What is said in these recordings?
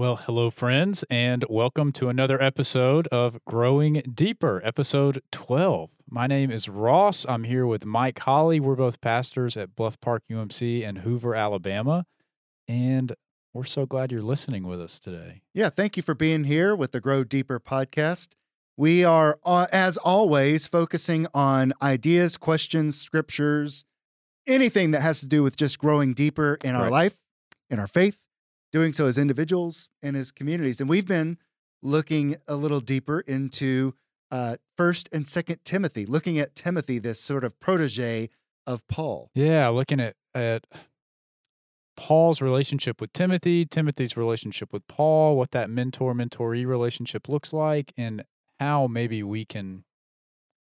Well, hello, friends, and welcome to another episode of Growing Deeper, episode 12. My name is Ross. I'm here with Mike Holly. We're both pastors at Bluff Park UMC in Hoover, Alabama, and we're so glad you're listening with us today. Yeah, thank you for being here with the Grow Deeper podcast. We are, as always, focusing on ideas, questions, scriptures, anything that has to do with just growing deeper in our life, in our faith, doing so as individuals and as communities. And we've been looking a little deeper into First and Second Timothy, looking at Timothy, this sort of protege of Paul. Yeah, looking at Paul's relationship with Timothy, Timothy's relationship with Paul, what that mentor-mentoree relationship looks like, and how maybe we can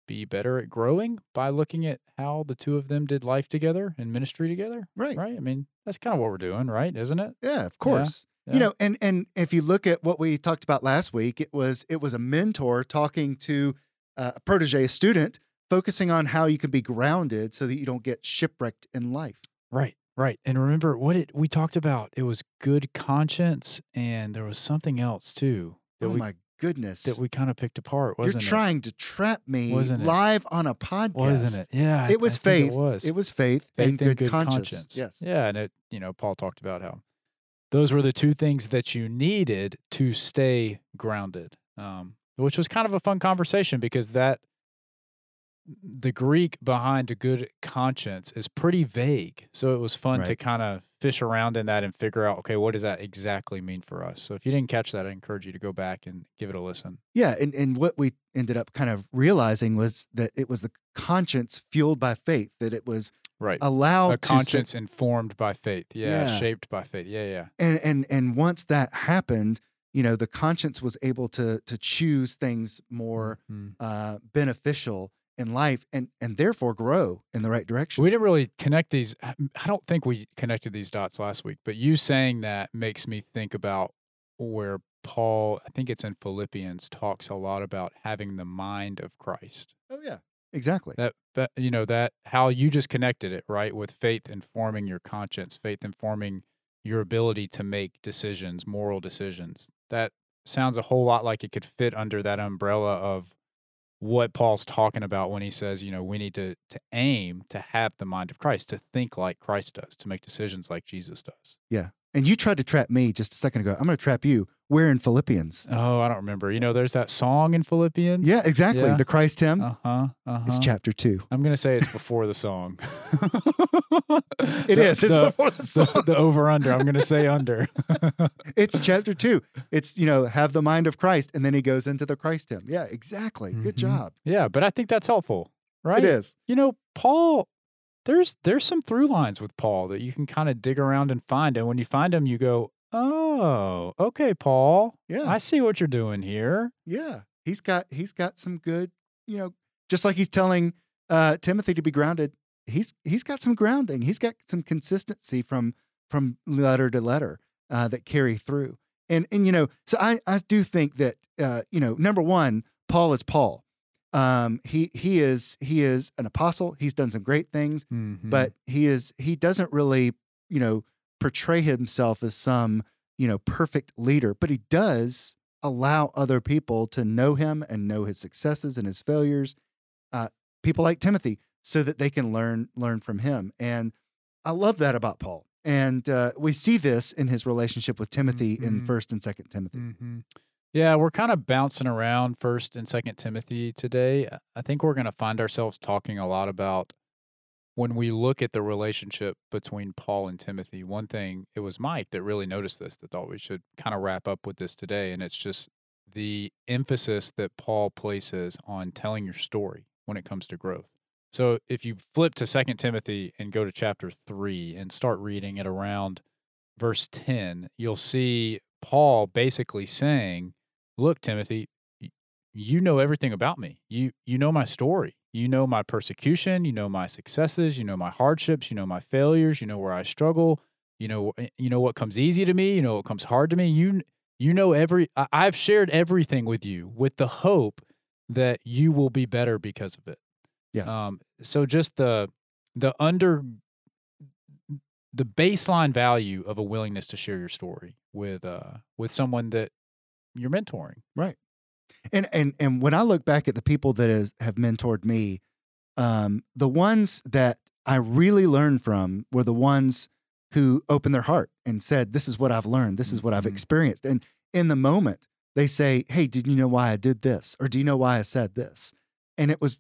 be better at growing by looking at how the two of them did life together and ministry together. Right. I mean, that's kind of what we're doing, right? Isn't it? Yeah, of course. Yeah. You know, and if you look at what we talked about last week, it was a mentor talking to a protege, a student, focusing on how you can be grounded so that you don't get shipwrecked in life. Right. And remember what we talked about, it was good conscience, and there was something else too. Goodness. That we kind of picked apart, wasn't it? You're trying to trap me live on a podcast. Wasn't it? Yeah. It was faith. It was faith and good conscience. Yes. Yeah, and Paul talked about how those were the two things that you needed to stay grounded, which was kind of a fun conversation because the Greek behind a good conscience is pretty vague. So it was fun to kind of fish around in that and figure out, okay, what does that exactly mean for us? So if you didn't catch that, I encourage you to go back and give it a listen. Yeah, and what we ended up kind of realizing was that it was the conscience fueled by faith, that it was allowed a conscience informed by faith, shaped by faith, And once that happened, you know, the conscience was able to choose things more beneficial in life and therefore grow in the right direction. We didn't really connect these. I don't think we connected these dots last week, but you saying that makes me think about where Paul, I think it's in Philippians, talks a lot about having the mind of Christ. Oh yeah, exactly. That how you just connected it, right? With faith informing your conscience, faith informing your ability to make decisions, moral decisions. That sounds a whole lot like it could fit under that umbrella of what Paul's talking about when he says, you know, we need to aim to have the mind of Christ, to think like Christ does, to make decisions like Jesus does. Yeah. And you tried to trap me just a second ago. I'm going to trap you. We're in Philippians. Oh, I don't remember. You know, there's that song in Philippians. Yeah, exactly. Yeah. The Christ hymn. It's chapter 2. I'm going to say it's before the song. It's before the song. The over-under. I'm going to say under. It's chapter 2. It's, have the mind of Christ. And then he goes into the Christ hymn. Yeah, exactly. Mm-hmm. Good job. Yeah, but I think that's helpful, right? It is. You know, Paul... There's some through lines with Paul that you can kind of dig around and find. And when you find them, you go, oh, okay, Paul. Yeah. I see what you're doing here. Yeah. He's got some good, just like he's telling Timothy to be grounded, he's got some grounding. He's got some consistency from letter to letter that carry through. And so I do think that number one, Paul is Paul. He is an apostle. He's done some great things, but he doesn't really, portray himself as some, perfect leader, but he does allow other people to know him and know his successes and his failures, people like Timothy, so that they can learn from him. And I love that about Paul. And, we see this in his relationship with Timothy in First and Second Timothy. Mm-hmm. Yeah, we're kind of bouncing around 1st and 2nd Timothy today. I think we're going to find ourselves talking a lot about when we look at the relationship between Paul and Timothy. One thing, it was Mike that really noticed this, that thought we should kind of wrap up with this today, and it's just the emphasis that Paul places on telling your story when it comes to growth. So if you flip to 2 Timothy and go to chapter 3 and start reading at around verse 10, you'll see Paul basically saying, look, Timothy, you know everything about me. You know my story. You know my persecution. You know my successes. You know my hardships. You know my failures. You know where I struggle. You know what comes easy to me. You know what comes hard to me. You know I've shared everything with you with the hope that you will be better because of it. Yeah. So just the the baseline value of a willingness to share your story with someone that you're mentoring. Right. And when I look back at the people that have mentored me, the ones that I really learned from were the ones who opened their heart and said, this is what I've learned. This is what I've experienced. And in the moment they say, hey, did you know why I did this? Or do you know why I said this? And it was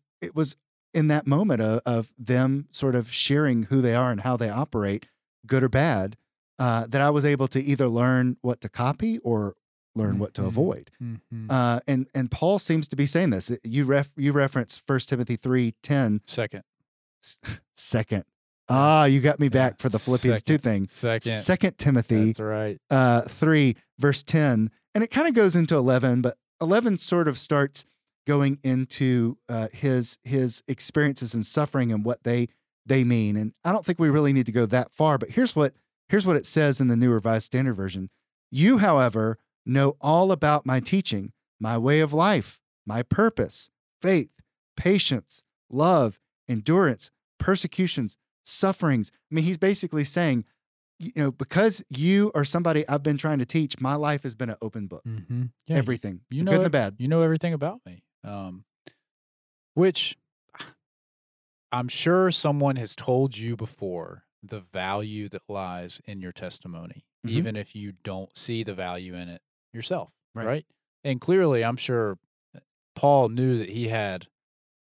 in that moment of them sort of sharing who they are and how they operate, good or bad, that I was able to either learn what to copy or learn what to avoid. And Paul seems to be saying this. You reference 1 Timothy 3:10. Second. Ah, you got me back for the Philippians 2 thing. Second Timothy, that's right. 3, verse 10. And it kind of goes into 11, but 11 sort of starts going into his experiences and suffering and what they mean. And I don't think we really need to go that far, but here's what it says in the New Revised Standard Version. You, however, know all about my teaching, my way of life, my purpose, faith, patience, love, endurance, persecutions, sufferings. I mean, he's basically saying, you know, because you are somebody I've been trying to teach, my life has been an open book. Mm-hmm. Yeah, everything, you know, the good and the bad. You know everything about me, which I'm sure someone has told you before, the value that lies in your testimony, even if you don't see the value in it yourself, right? And clearly, I'm sure Paul knew that he had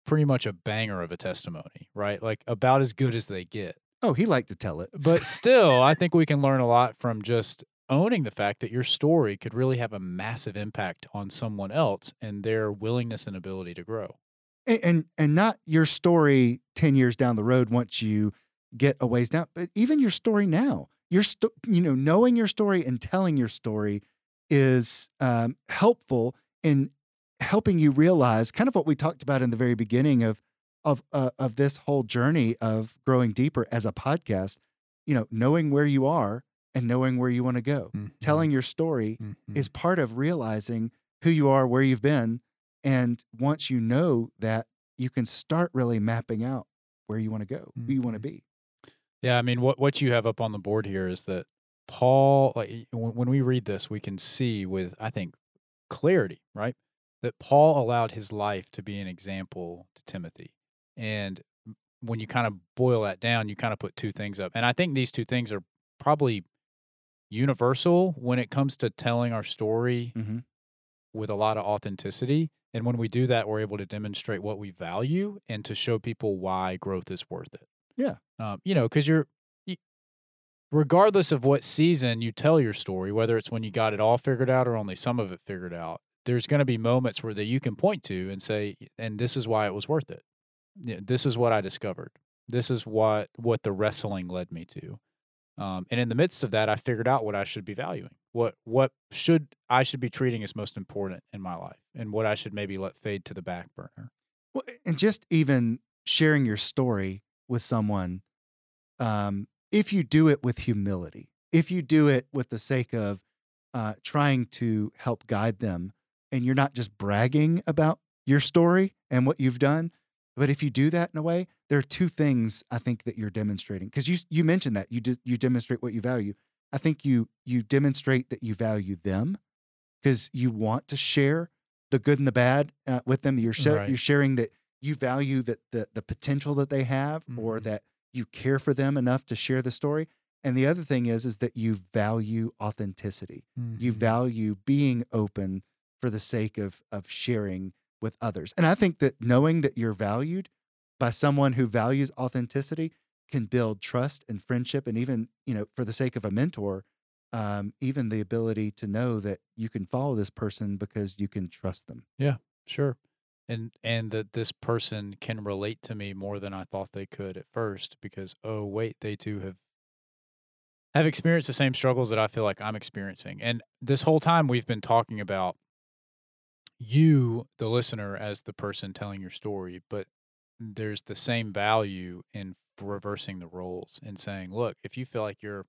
pretty much a banger of a testimony, right? Like about as good as they get. Oh, he liked to tell it. But still, I think we can learn a lot from just owning the fact that your story could really have a massive impact on someone else and their willingness and ability to grow. And not your story 10 years down the road once you get a ways down, but even your story now. Knowing your story and telling your story is helpful in helping you realize kind of what we talked about in the very beginning of this whole journey of growing deeper as a podcast, you know, knowing where you are and knowing where you want to go. Telling your story is part of realizing who you are, where you've been. And once you know that, you can start really mapping out where you want to go, who you want to be. Yeah, I mean, what you have up on the board here is that Paul, like, when we read this, we can see with, I think, clarity, right, that Paul allowed his life to be an example to Timothy. And when you kind of boil that down, you kind of put two things up. And I think these two things are probably universal when it comes to telling our story with a lot of authenticity. And when we do that, we're able to demonstrate what we value and to show people why growth is worth it. Yeah. You know, because regardless of what season you tell your story, whether it's when you got it all figured out or only some of it figured out, there's going to be moments where that you can point to and say, and this is why it was worth it. This is what I discovered. This is what the wrestling led me to. And in the midst of that, I figured out what I should be valuing, what I should be treating as most important in my life, and what I should maybe let fade to the back burner. Well, and just even sharing your story with someone, if you do it with humility, if you do it with the sake of trying to help guide them, and you're not just bragging about your story and what you've done, but if you do that in a way, there are two things I think that you're demonstrating. Because you mentioned that. You demonstrate what you value. I think you demonstrate that you value them because you want to share the good and the bad with them. You're sharing that you value that the potential that they have or that you care for them enough to share the story. And the other thing is that you value authenticity. You value being open for the sake of sharing with others. And I think that knowing that you're valued by someone who values authenticity can build trust and friendship, and even, you know, for the sake of a mentor, even the ability to know that you can follow this person because you can trust them. Yeah, sure. And that this person can relate to me more than I thought they could at first because, oh, wait, they too have experienced the same struggles that I feel like I'm experiencing. And this whole time we've been talking about you, the listener, as the person telling your story, but there's the same value in reversing the roles and saying, look, if you feel like you're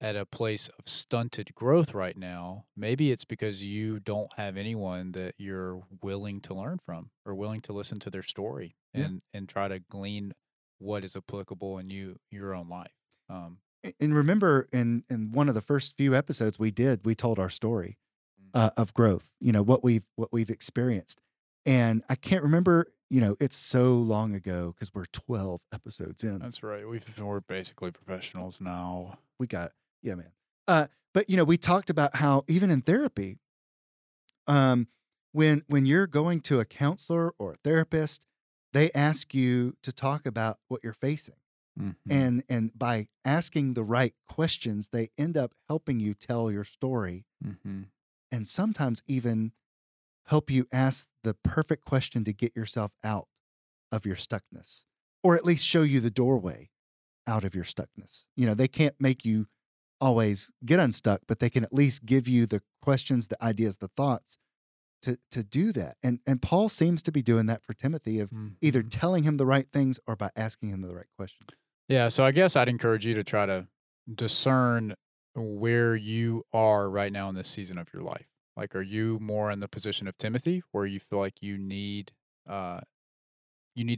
at a place of stunted growth right now, maybe it's because you don't have anyone that you're willing to learn from or willing to listen to their story and try to glean what is applicable in your own life. And remember, in one of the first few episodes we told our story of growth. You know, what we've experienced. And I can't remember. You know, it's so long ago because we're 12 episodes in. That's right. We're basically professionals now. We got it. Yeah, man. But you know, we talked about how even in therapy, when you're going to a counselor or a therapist, they ask you to talk about what you're facing. Mm-hmm. And by asking the right questions, they end up helping you tell your story, mm-hmm. and sometimes even help you ask the perfect question to get yourself out of your stuckness, or at least show you the doorway out of your stuckness. You know, they can't make you always get unstuck, but they can at least give you the questions, the ideas, the thoughts to do that. And Paul seems to be doing that for Timothy, of mm-hmm. either telling him the right things or by asking him the right questions. Yeah, so I guess I'd encourage you to try to discern where you are right now in this season of your life. Like, are you more in the position of Timothy, where you feel like you need to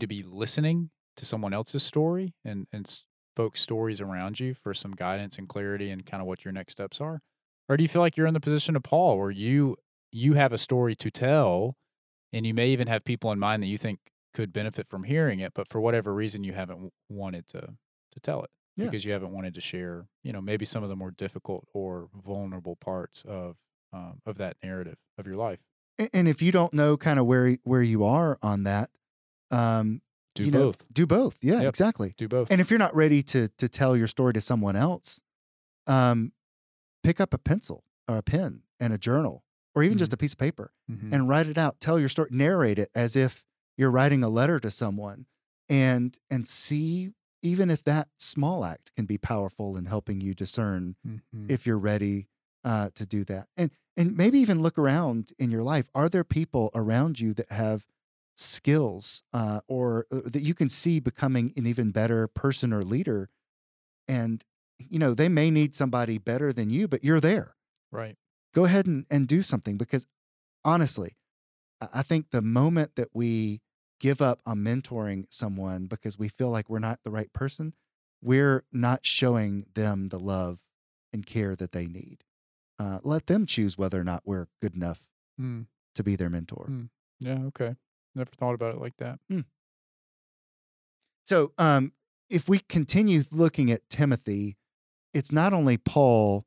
be listening to someone else's story and folks' stories around you for some guidance and clarity and kind of what your next steps are? Or do you feel like you're in the position of Paul, where you have a story to tell, and you may even have people in mind that you think could benefit from hearing it, but for whatever reason you haven't wanted to tell it, yeah. because you haven't wanted to share, you know, maybe some of the more difficult or vulnerable parts of that narrative of your life. And if you don't know kind of where you are on that, do both. Yeah, yep. Exactly. Do both. And if you're not ready to tell your story to someone else, pick up a pencil or a pen and a journal, or even mm-hmm. just a piece of paper, mm-hmm. and write it out. Tell your story, narrate it as if you're writing a letter to someone, and see even if that small act can be powerful in helping you discern mm-hmm. if you're ready to do that. And maybe even look around in your life. Are there people around you that have skills or that you can see becoming an even better person or leader? And, you know, they may need somebody better than you, but you're there. Right. Go ahead and do something, because honestly, I think the moment that we give up on mentoring someone because we feel like we're not the right person, we're not showing them the love and care that they need. Let them choose whether or not we're good enough to be their mentor. Yeah, okay. Never thought about it like that. So if we continue looking at Timothy, it's not only Paul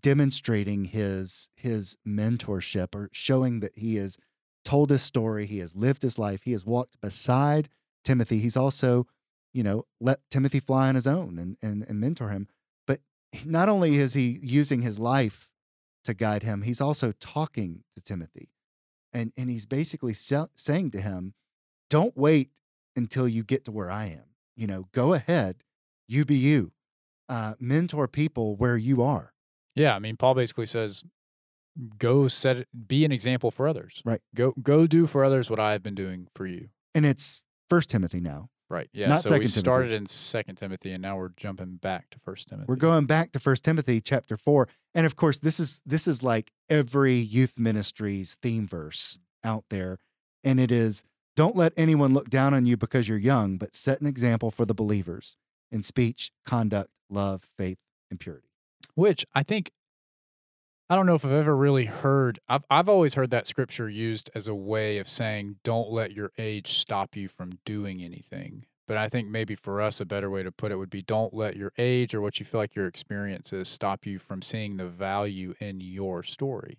demonstrating his mentorship or showing that he has told his story, he has lived his life, he has walked beside Timothy. He's also, you know, let Timothy fly on his own and mentor him. Not only is he using his life to guide him, he's also talking to Timothy. And he's basically saying to him, don't wait until you get to where I am. You know, go ahead, you be you. Mentor people where you are. Yeah, I mean, Paul basically says, be an example for others. Right. Go do for others what I have been doing for you. And it's First Timothy now. Right. Yeah. Not so Second Timothy. Started in 2 Timothy, and now we're jumping back to 1 Timothy. We're going back to 1 Timothy chapter 4, and of course, this is like every youth ministry's theme verse out there, and it is: "Don't let anyone look down on you because you're young, but set an example for the believers in speech, conduct, love, faith, and purity." Which I think, I don't know if I've ever really heard. I've always heard that scripture used as a way of saying, don't let your age stop you from doing anything. But I think maybe for us, a better way to put it would be, don't let your age or what you feel like your experience is stop you from seeing the value in your story.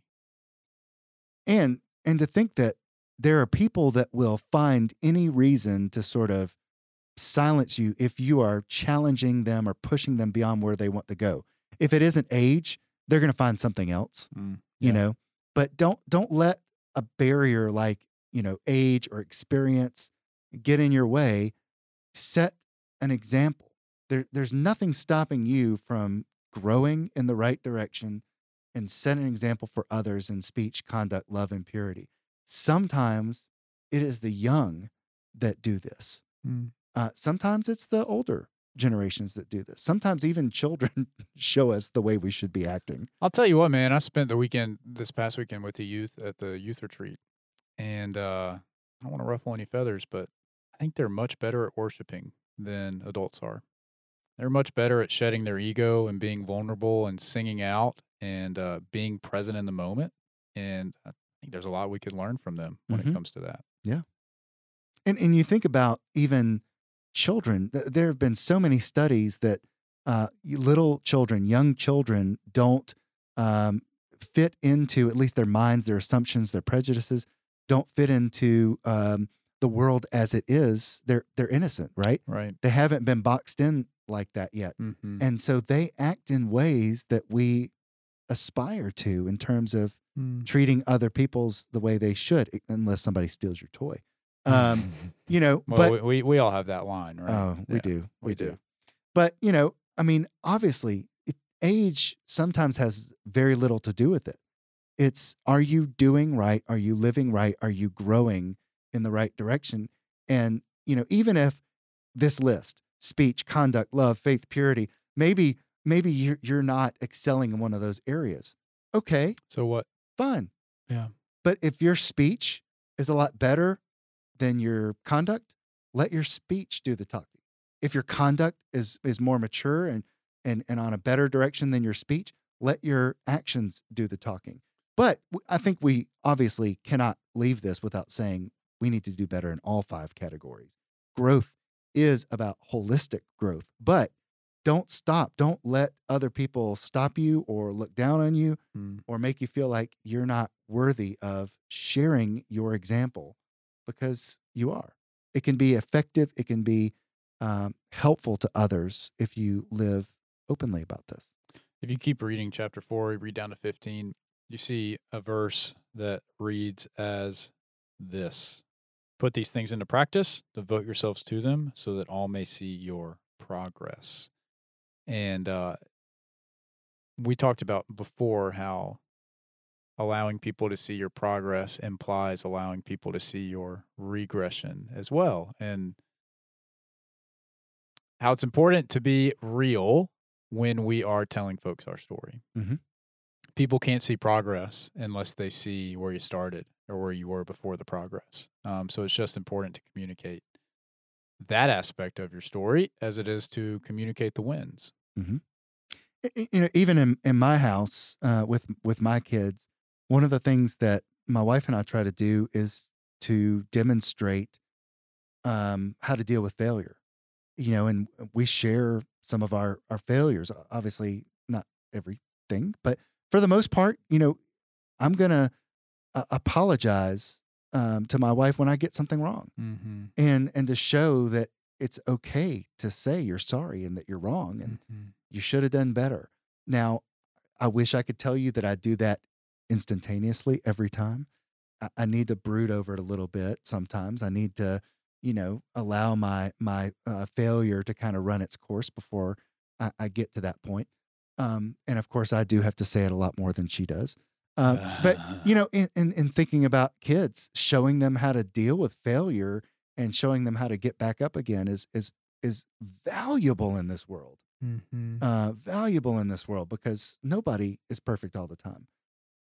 And to think that there are people that will find any reason to sort of silence you if you are challenging them or pushing them beyond where they want to go. If it isn't age, they're going to find something else, you know, but don't let a barrier like, you know, age or experience get in your way. Set an example. There's nothing stopping you from growing in the right direction, and set an example for others in speech, conduct, love, and purity. Sometimes it is the young that do this. Sometimes it's the older generations that do this. Sometimes even children show us the way we should be acting. I'll tell you what, man, I spent this past weekend with the youth at the youth retreat, and I don't want to ruffle any feathers, but I think they're much better at worshiping than adults are. They're much better at shedding their ego and being vulnerable and singing out and being present in the moment. And I think there's a lot we can learn from them when it comes to that. Yeah. And you think about even children. There have been so many studies that little children, young children don't fit into, at least their minds, their assumptions, their prejudices, don't fit into the world as it is. They're innocent, right? Right. They haven't been boxed in like that yet. Mm-hmm. And so they act in ways that we aspire to in terms of treating other people's the way they should, unless somebody steals your toy. But we all have that line, right? Oh, yeah, we do. But, obviously age sometimes has very little to do with it. It's, are you doing right? Are you living right? Are you growing in the right direction? And, even if this list, speech, conduct, love, faith, purity, maybe you're not excelling in one of those areas. Okay. So what? Fun. Yeah. But if your speech is a lot better than your conduct, let your speech do the talking. If your conduct is more mature and on a better direction than your speech, let your actions do the talking. But I think we obviously cannot leave this without saying we need to do better in all five categories. Growth is about holistic growth, but don't stop. Don't let other people stop you or look down on you or make you feel like you're not worthy of sharing your example, because you are. It can be effective. It can be helpful to others if you live openly about this. If you keep reading chapter 4, you read down to 15, you see a verse that reads as this: put these things into practice, devote yourselves to them so that all may see your progress. And we talked about before how allowing people to see your progress implies allowing people to see your regression as well, and how it's important to be real when we are telling folks our story. Mm-hmm. People can't see progress unless they see where you started or where you were before the progress. So it's just important to communicate that aspect of your story as it is to communicate the wins. Mm-hmm. Even in my house with my kids, one of the things that my wife and I try to do is to demonstrate how to deal with failure. And we share some of our failures, obviously not everything, but for the most part, I'm going to apologize to my wife when I get something wrong, and to show that it's okay to say you're sorry and that you're wrong and you should have done better. Now, I wish I could tell you that I do that instantaneously every time. I need to brood over it a little bit sometimes. I need to, allow my failure to kind of run its course before I get to that point. And of course, I do have to say it a lot more than she does. But, in thinking about kids, showing them how to deal with failure and showing them how to get back up again is valuable in this world. Mm-hmm. Valuable in this world, because nobody is perfect all the time.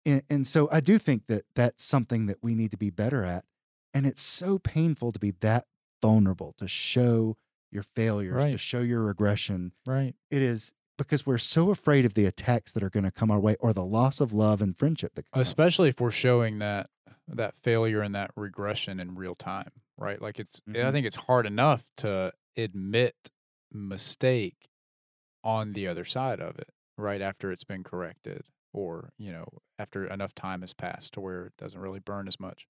And so I do think that that's something that we need to be better at. And it's so painful to be that vulnerable, to show your failures, right, to show your regression. Right. It is, because we're so afraid of the attacks that are going to come our way or the loss of love and friendship. Especially if we're showing that failure and that regression in real time, right? Like I think it's hard enough to admit mistake on the other side of it, right, after it's been corrected or, after enough time has passed to where it doesn't really burn as much.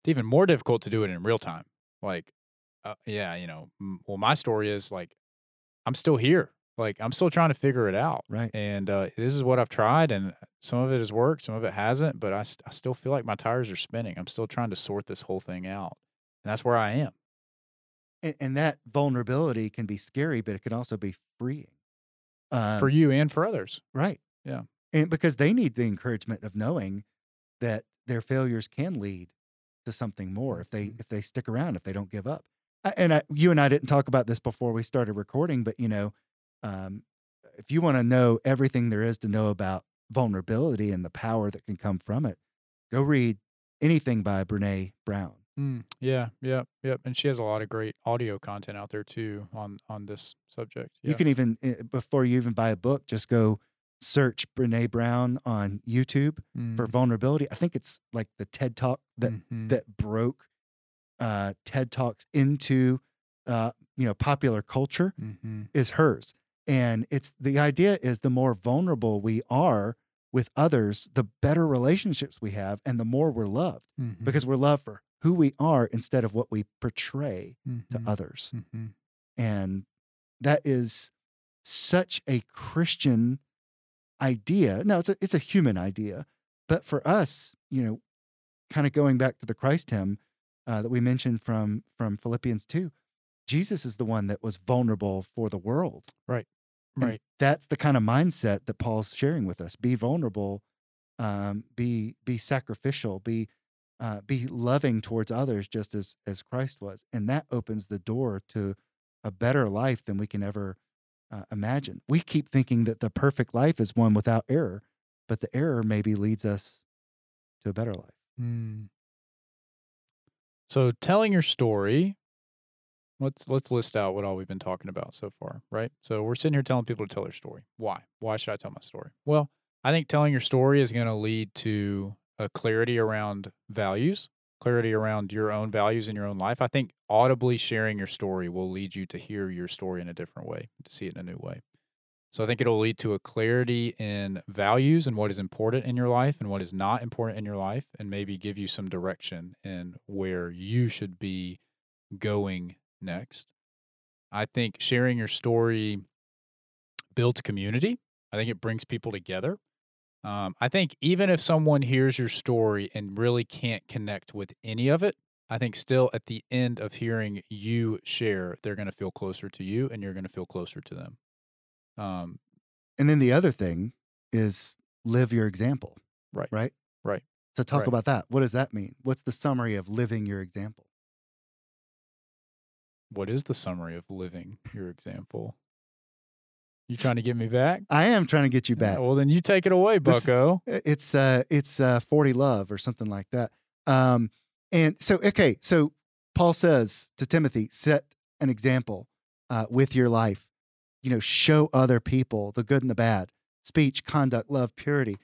It's even more difficult to do it in real time. Like, my story is like, I'm still here. Like, I'm still trying to figure it out. Right. And this is what I've tried, and some of it has worked, some of it hasn't, but I still feel like my tires are spinning. I'm still trying to sort this whole thing out, and that's where I am. And that vulnerability can be scary, but it can also be freeing. For you and for others. Right. Yeah. And because they need the encouragement of knowing that their failures can lead to something more if they stick around, if they don't give up. You and I didn't talk about this before we started recording, but if you want to know everything there is to know about vulnerability and the power that can come from it, go read anything by Brené Brown. And she has a lot of great audio content out there too on this subject. Yeah. You can even, before you even buy a book, just go search Brené Brown on YouTube for vulnerability. I think it's like the TED Talk that broke TED Talks into popular culture is hers. And it's the idea is the more vulnerable we are with others, the better relationships we have and the more we're loved because we're loved for who we are instead of what we portray to others. And that is such a Christian idea. No, it's a human idea. But for us, kind of going back to the Christ hymn that we mentioned from Philippians 2, Jesus is the one that was vulnerable for the world. Right. That's the kind of mindset that Paul's sharing with us. Be vulnerable, be sacrificial, be loving towards others just as Christ was. And that opens the door to a better life than we can ever imagine. We keep thinking that the perfect life is one without error, but the error maybe leads us to a better life. Mm. So telling your story, let's list out what all we've been talking about so far, right? So we're sitting here telling people to tell their story. Why? Why should I tell my story? Well, I think telling your story is going to lead to a clarity around values, clarity around your own values in your own life. I think audibly sharing your story will lead you to hear your story in a different way, to see it in a new way. So I think it'll lead to a clarity in values and what is important in your life and what is not important in your life, and maybe give you some direction in where you should be going next. I think sharing your story builds community. I think it brings people together. I think even if someone hears your story and really can't connect with any of it, I think still at the end of hearing you share, they're going to feel closer to you and you're going to feel closer to them. And then the other thing is live your example. Right. So talk about that. What does that mean? What's the summary of living your example? What is the summary of living your example? You trying to get me back? I am trying to get you back. Yeah, well, then you take it away, Bucko. It's 40 Love or something like that. So Paul says to Timothy, set an example with your life. Show other people the good and the bad, speech, conduct, love, purity.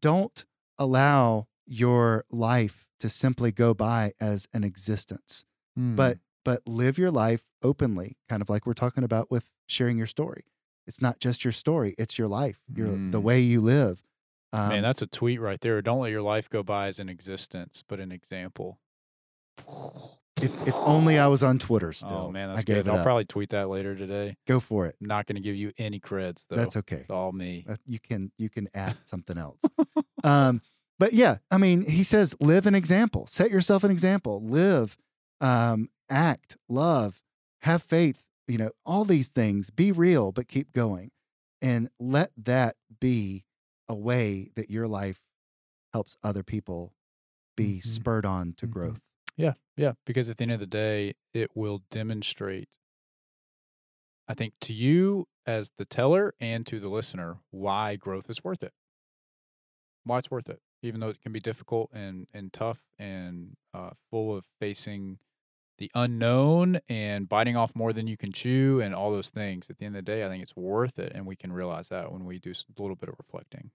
Don't allow your life to simply go by as an existence, but live your life openly, kind of like we're talking about with sharing your story. It's not just your story; it's your life, the way you live. Man, that's a tweet right there. Don't let your life go by as an existence, but an example. If only I was on Twitter still. Oh man, that's good. I'll probably tweet that later today. Go for it. I'm not going to give you any creds though. That's okay. It's all me. You can add something else. But yeah, I mean, he says live an example. Set yourself an example. Live, act, love, have faith. All these things, be real, but keep going. And let that be a way that your life helps other people be spurred on to growth. Yeah. Because at the end of the day, it will demonstrate, I think, to you as the teller and to the listener, why growth is worth it. Why it's worth it, even though it can be difficult and tough and full of facing the unknown and biting off more than you can chew and all those things. At the end of the day, I think it's worth it. And we can realize that when we do a little bit of reflecting.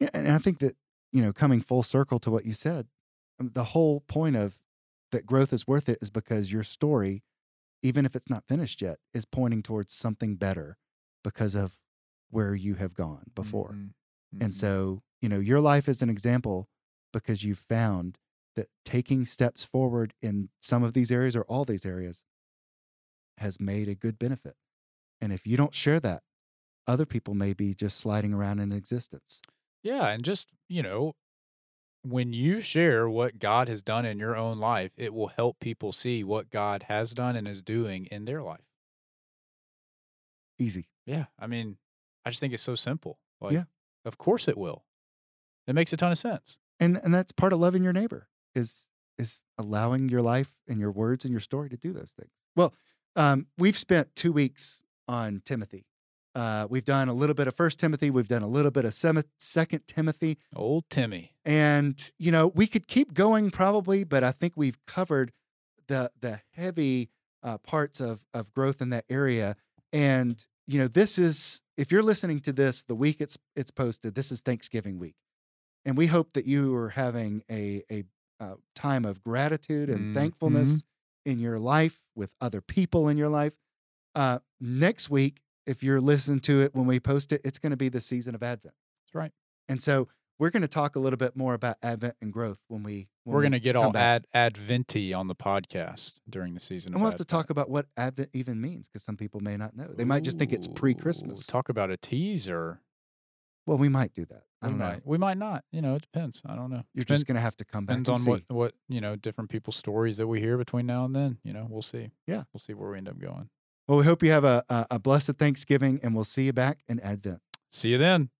Yeah. And I think that, coming full circle to what you said, the whole point of that growth is worth it is because your story, even if it's not finished yet, is pointing towards something better because of where you have gone before. And so, your life is an example because you've found that taking steps forward in some of these areas or all these areas has made a good benefit. And if you don't share that, other people may be just sliding around in existence. Yeah. And just, when you share what God has done in your own life, it will help people see what God has done and is doing in their life. Easy. Yeah. I mean, I just think it's so simple. Of course it will. It makes a ton of sense. And that's part of loving your neighbor is allowing your life and your words and your story to do those things. Well, we've spent 2 weeks on Timothy, We've done a little bit of First Timothy. We've done a little bit of Second Timothy. Old Timmy. And, you know, we could keep going probably, but I think we've covered the heavy parts of growth in that area. And, you know, this is, if you're listening to this, the week it's posted, this is Thanksgiving week. And we hope that you are having a time of gratitude and thankfulness in your life, with other people in your life. Next week, if you're listening to it when we post it, it's going to be the season of Advent. That's right. And so we're going to talk a little bit more about Advent and growth when we we're going to get all Adventy on the podcast during the season. And we'll have to talk about what Advent even means, because some people may not know. They might just think it's pre-Christmas. Talk about a teaser. Well, we might do that. I don't know. We might not. You know, it depends. I don't know. You're just going to have to come back and see. Depends on what, you know, different people's stories that we hear between now and then. You know, we'll see. Yeah. We'll see where we end up going. Well, we hope you have a blessed Thanksgiving, and we'll see you back in Advent. See you then.